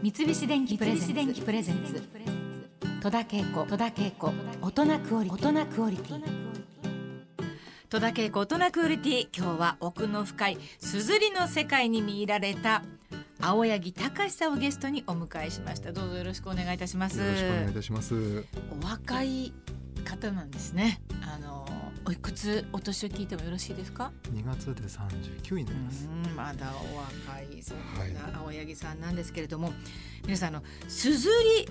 三菱電機プレゼンツ戸田恵子大人クオリティ戸田恵子大人クオリティ、今日は奥の深いすずりの世界に見入られた青柳貴さんをゲストにお迎えしました。どうぞよろしくお願いいたします。よろしくお願いいたします。お若い方なんですね。おいくつ、お年を聞いてもよろしいですか？2月で39になります。まだお若い、そんな青柳さんなんですけれども、はい、皆さんすずり、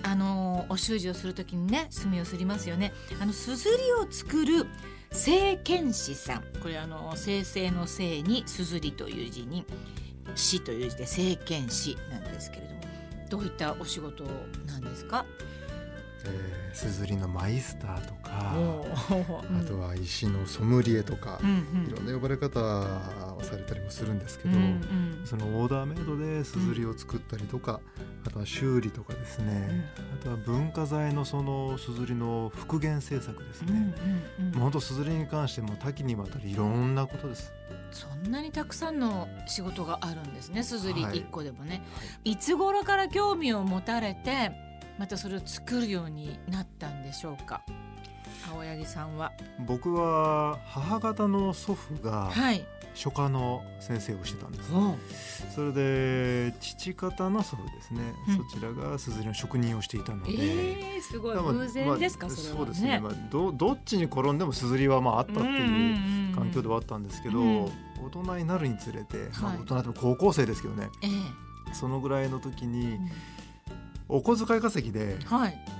お習字をするときにね、墨をすりますよね。すずりを作る聖剣士さん、これ聖聖の聖にすずりという字に師という字で聖剣士なんですけれども、どういったお仕事なんですか？すずりのマイスターとか、あとは石のソムリエとか、いろんな呼ばれ方をされたりもするんですけど、そのオーダーメイドですずりを作ったりとか、あとは修理とかですね、あとは文化財のそのすずりの復元制作ですね。もう本当すずりに関しても多岐にわたりいろんなことです。そんなにたくさんの仕事があるんですね、すずり1個でもね、はい、いつ頃から興味を持たれてまたそれを作るようになったんでしょうか？青柳さんは。僕は母方の祖父が書家の先生をしてたんです、ね、はい、それで父方の祖父ですね、そちらがすずりの職人をしていたので、すごい偶然ですか、それはね。そうですね、どっちに転んでもすずりはあったっていう環境ではあったんですけど、大人になるにつれて、大人でも高校生ですけどね、そのぐらいの時に、お小遣い稼ぎで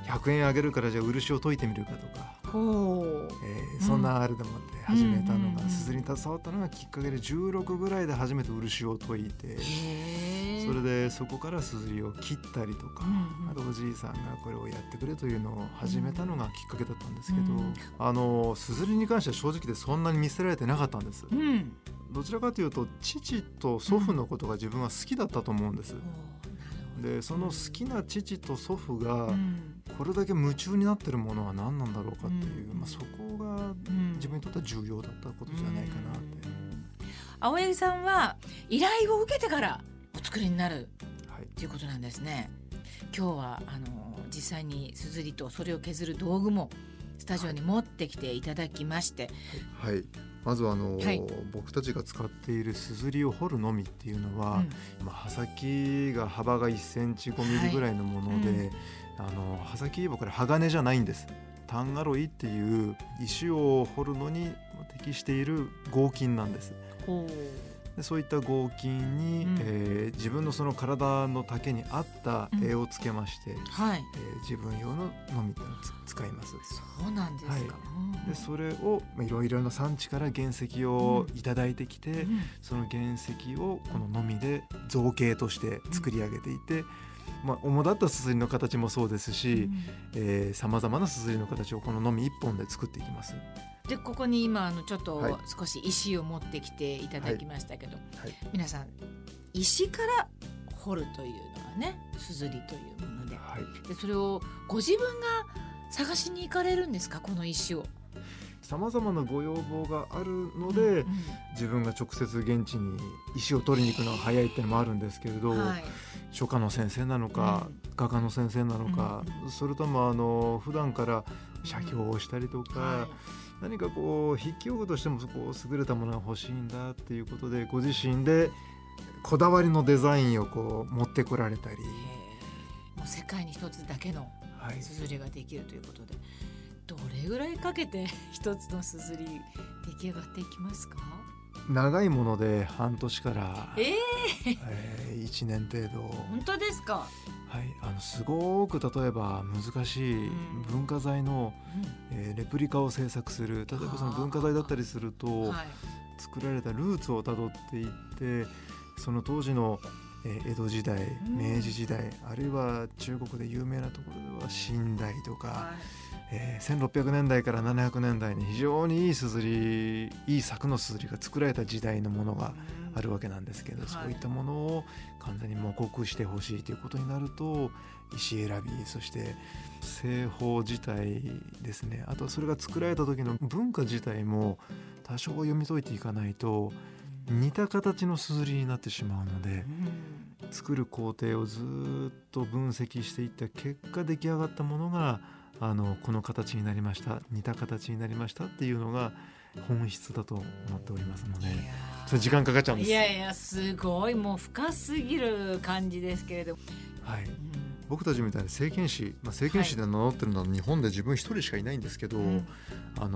100円あげるから、じゃあ漆を溶いてみるかとか、そんなあれでもあって始めたのが、すずりに携わったのがきっかけで16ぐらいで初めて漆を溶いて、それでそこからすずりを切ったりとか、あとおじいさんがこれをやってくれというのを始めたのがきっかけだったんですけど、すずりに関しては正直でそんなに見せられてなかったんです、どちらかというと父と祖父のことが自分は好きだったと思うんです、でその好きな父と祖父がこれだけ夢中になってるものは何なんだろうかっていう、そこが自分にとっては重要だったことじゃないかなって、青柳さんは依頼を受けてからお作りになるっていうことなんですね、はい、今日は実際にすずりとそれを削る道具もスタジオに持ってきていただきまして、はいはい、まず僕たちが使っているすずりを彫るのみっていうのは、刃先が幅が1センチ5ミリぐらいのもので、刃先はこれ鋼じゃないんです。タンガロイっていう石を彫るのに適している合金なんです。でそういった合金に、自分のその体の丈に合った絵をつけまして、自分用ののみってのを使います。そうなんですか、はい、でそれをいろいろな産地から原石をいただいてきて、その原石をこののみで造形として作り上げていて、主だったすずりの形もそうですし、さまざまなすずりの形をこののみ1本で作っていきます。でここに今ちょっと少し石を持ってきていただきましたけど、皆さん石から彫るというのはね、すずりというもの でそれをご自分が探しに行かれるんですか？この石をさまざまなご要望があるので、自分が直接現地に石を取りに行くのが早いっていうのもあるんですけれど、書家の先生なのか、画家の先生なのか、それとも普段から写経をしたりとか、何か筆記用具としても優れたものが欲しいんだっていうことで、ご自身でこだわりのデザインを持ってこられたり、もう世界に一つだけのすずりができるということで、どれぐらいかけて一つのすずり出来上がっていきますか？長いもので半年から、1年程度。本当ですか？はい、すごく例えば難しい文化財の、レプリカを制作する、例えばその文化財だったりすると、作られたルーツをたどっていって、その当時の江戸時代、明治時代、あるいは中国で有名なところでは清代とか、1600年代から700年代に非常にいいすずり、いい作のすずりが作られた時代のものがあるわけなんですけど、そういったものを完全に模刻してほしいということになると、石選び、そして製法自体ですね、あとはそれが作られた時の文化自体も多少読み解いていかないと、似た形のすずりになってしまうので、作る工程をずっと分析していった結果、出来上がったものがこの形になりました、似た形になりましたっていうのが本質だと思っておりますので、それ時間かかっちゃうんです。いやいや、すごいもう深すぎる感じですけれども、はい、うん、僕たちみたいな整形師で名乗ってるのは日本で自分一人しかいないんですけど、はい、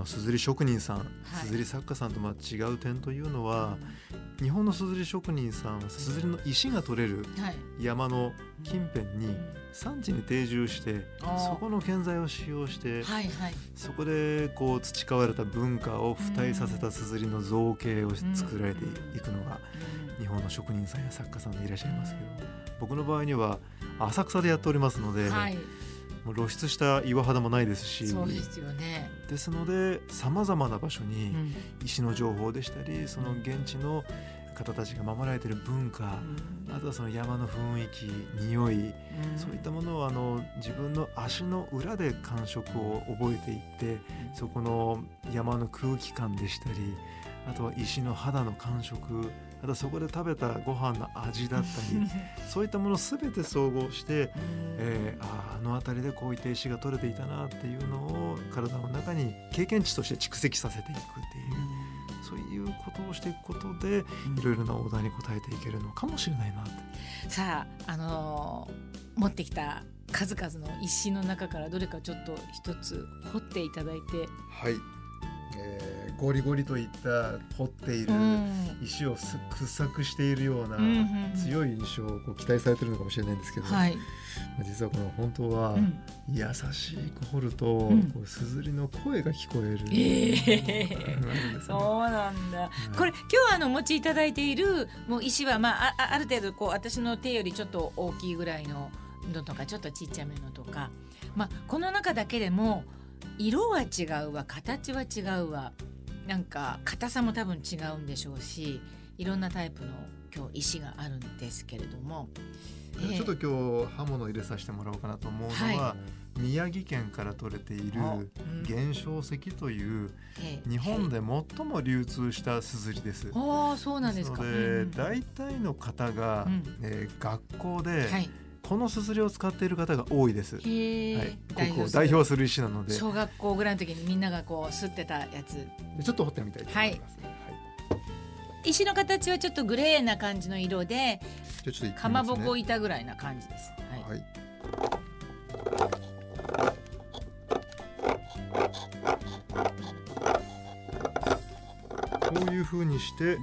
すずり職人さん、すずり作家さんと違う点というのは、はい、日本のすずり職人さんはすずりの石が取れる山の近辺に産地に定住して、そこの建材を使用して、はいはい、そこでこう培われた文化を付帯させたすずりの造形を作られていくのが日本の職人さんや作家さんでいらっしゃいますけど、僕の場合には浅草でやっておりますので、はい、もう露出した岩肌もないですし、そうですよね。ですのでさまざまな場所に石の情報でしたり、その現地の方たちが守られている文化、あとはその山の雰囲気、匂い、そういったものを自分の足の裏で感触を覚えていって、そこの山の空気感でしたり、あとは石の肌の感触、あとそこで食べたご飯の味だったりそういったものすべて総合して、あの辺りでこういった石が取れていたなっていうのを体の中に経験値として蓄積させていくっていう、そういうことをしていくことでいろいろなオーダーに応えていけるのかもしれないなって。さあ、持ってきた数々の石の中からどれかちょっと一つ掘っていただいて。はい、ゴリゴリといった掘っている石を掘削しているような強い印象をこう期待されているのかもしれないんですけど、はい、実はこの本当は優しく掘るとすずりの声が聞こえる、ね、そうなんだ、うん、これ今日お持ちいただいているもう石は、ある程度こう私の手よりちょっと大きいぐらいののとかちょっとちっちゃめのとか、この中だけでも色は違うわ、形は違うわ、なんか硬さも多分違うんでしょうし、いろんなタイプの今日石があるんですけれども、ちょっと今日刃物入れさせてもらおうかなと思うのは、はい、宮城県から取れている源証石という日本で最も流通したすずりです。あ、そうなんですか。ですので大体の方が、学校で、はい、このすずりを使っている方が多いです。はい、国を代表する石なので、小学校ぐらいの時にみんながこうすってたやつ。ちょっと掘ってみたいと思います、はい。石の形はちょっとグレーな感じの色で、ね、かまぼこ板ぐらいな感じです。はい。はい、こういう風にして、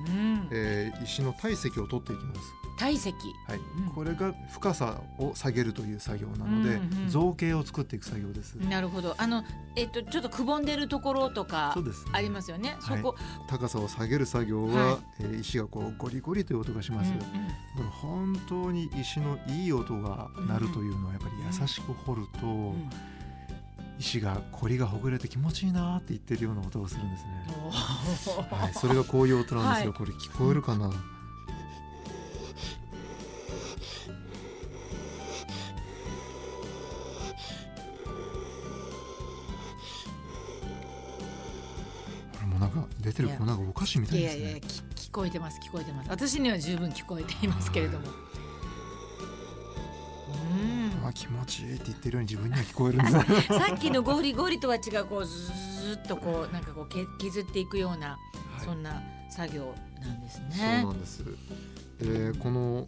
石の体積を取っていきます。体積、はい、うん、これが深さを下げるという作業なので、造形を作っていく作業です。なるほど。ちょっとくぼんでるところとかありますよね。そこ、はい、高さを下げる作業は、はい、石がこうゴリゴリという音がします、この本当に石のいい音が鳴るというのはやっぱり優しく掘ると、石がこりがほぐれて気持ちいいなって言ってるような音がするんですね、はい、それがこういう音なんですよ、はい、これ聞こえるかな、出てる粉がお菓子みたいですね。いやいや、聞こえてます。私には十分聞こえていますけれども、気持ちいいって言ってるように自分には聞こえるんです。さっきのゴリゴリとは違う、こうずっとこうなんかこう削っていくような、はい、そんな作業なんですね。そうなんです。この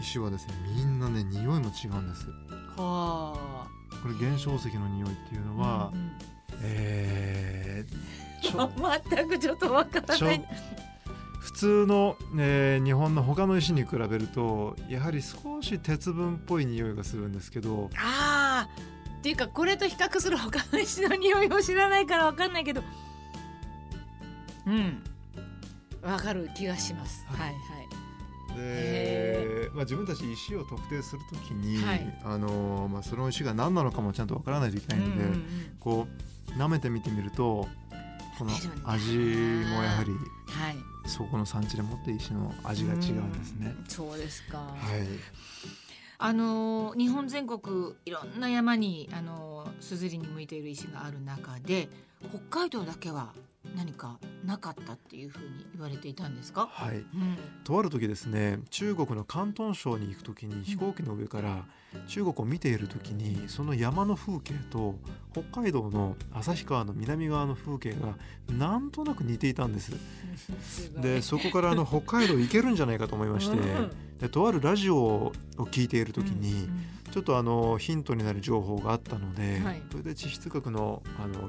石はですね、みんなね、匂いも違うんです。はあ。これ原生石の匂いっていうのは、全くちょっとわからない。普通の、日本の他の石に比べるとやはり少し鉄分っぽい匂いがするんですけど、あーっていうか、これと比較する他の石の匂いを知らないからわかんないけど、わかる気がします、はいはいはい。で、自分たち石を特定するときに、はい、その石が何なのかもちゃんとわからないといけないので、こう舐めてみてみると、この味もやはりそこの産地でもって石の味が違うんですね。そうですか、はい、日本全国いろんな山にすずりに向いている石がある中で、北海道だけは何かなかったっていうふうに言われていたんですか？はい、とある時ですね、中国の広東省に行く時に飛行機の上から中国を見ている時に、その山の風景と北海道の旭川の南側の風景がなんとなく似ていたんです。でそこから北海道行けるんじゃないかと思いまして、でとあるラジオを聞いている時に、ちょっとヒントになる情報があったので、それで地質学の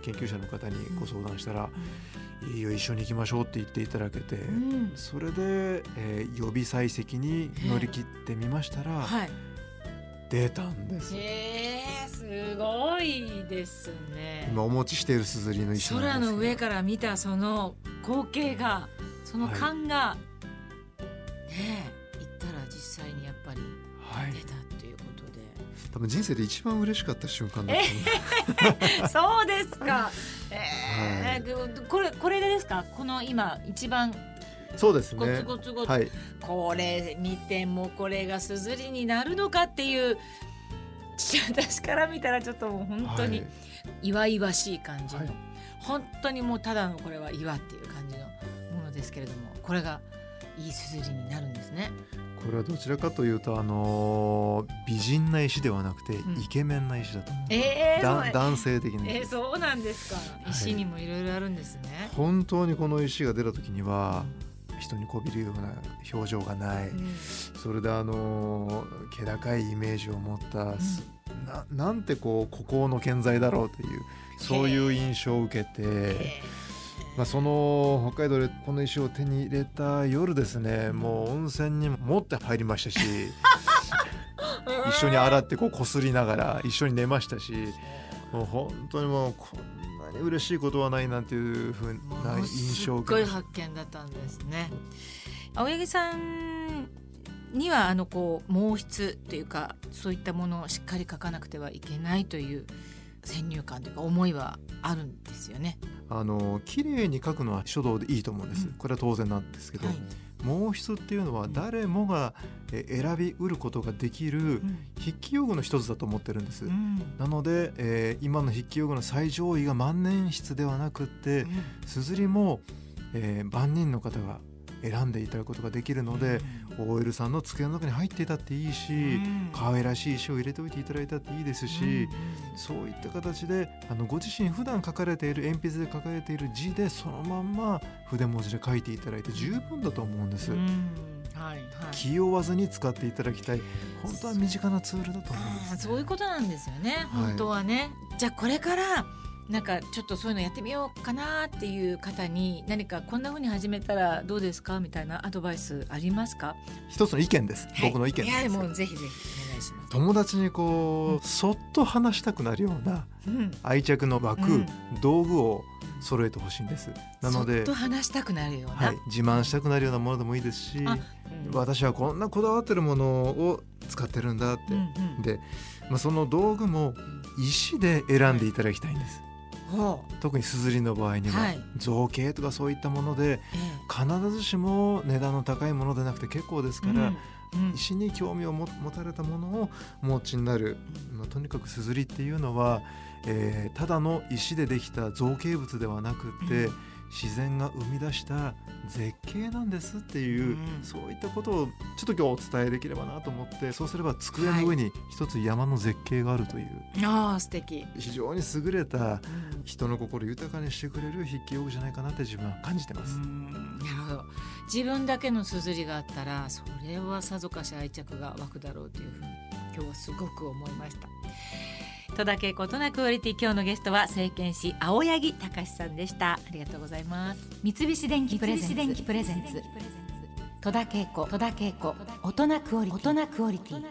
研究者の方にご相談したら、いいよ一緒に行きましょうって言っていただけて、それで予備採石に乗り切ってみましたら、出たんです。すごいですね。今お持ちしているすずりの石なんですけど、空の上から見たその光景が、その感が、ねえ、行ったら実際にやっぱり出たということで、多分人生で一番嬉しかった瞬間だった、そうですか。これですか、この今一番。そうですね、ゴツ、はい、これ見てもこれがすずりになるのかっていう、私から見たらちょっともう本当に岩々しい感じの、本当にもうただのこれは岩っていう感じのものですけれども、これがいいすずりになるんですね。これはどちらかというと、美人な石ではなくてイケメンな石だと思う、男性的な石、そうなんですか。石にもいろいろあるんですね、本当にこの石が出た時には人にこびるような表情がない、それで気高いイメージを持った、なんてこう孤高の健在だろうという、そういう印象を受けて、その北海道でこの石を手に入れた夜ですね、もう温泉にも持って入りましたし一緒に洗ってこすりながら一緒に寝ましたし、もう本当にもうこんなに嬉しいことはないなんていうふうな印象を受けて、すっごい発見だったんですね。青柳さんには毛筆というか、そういったものをしっかり書かなくてはいけないという先入観というか思いはあるんですよね。綺麗に書くのは書道でいいと思うんです、これは当然なんですけど、毛筆っていうのは誰もが選び得ることができる筆記用具の一つだと思ってるんです、なので、今の筆記用具の最上位が万年筆ではなくって、すずりも、万人の方が選んでいただくことができるので、OL さんの机の中に入っていたっていいし、可愛らしい石を入れておいていただいたっていいですし、そういった形でご自身普段書かれている鉛筆で書かれている字でそのまんま筆文字で書いていただいて十分だと思うんです、気負わずに使っていただきたい、本当は身近なツールだと思うんです、そういうことなんですよね、本当はね。じゃあこれからなんかちょっとそういうのやってみようかなっていう方に、何かこんな風に始めたらどうですかみたいなアドバイスありますか？一つの意見です、僕の意見です。いや、もうぜひぜひお願いします。友達にそっと話したくなるような愛着の湧く道具を揃えてほしいんです、なのでそっと話したくなるような、自慢したくなるようなものでもいいですし、私はこんなこだわってるものを使ってるんだって、で、その道具も石で選んでいただきたいんです、特にすずりの場合には、造形とかそういったもので、必ずしも値段の高いものでなくて結構ですから、石に興味を持たれたものをお持ちになる、とにかくすずりっていうのは、ただの石でできた造形物ではなくて、自然が生み出した絶景なんですっていう、そういったことをちょっと今日お伝えできればなと思って、そうすれば机の上に一つ山の絶景があるという、素敵、非常に優れた、人の心豊かにしてくれる筆記用具じゃないかなって自分は感じてます。なるほど。自分だけのすずりがあったらそれはさぞかし愛着が湧くだろうというふうに今日はすごく思いました。戸田恵子となクオリティ、今日のゲストは政見士青柳貴史さんでした。ありがとうございます。三菱電機プレゼンツ、戸田恵子、大人クオリティ。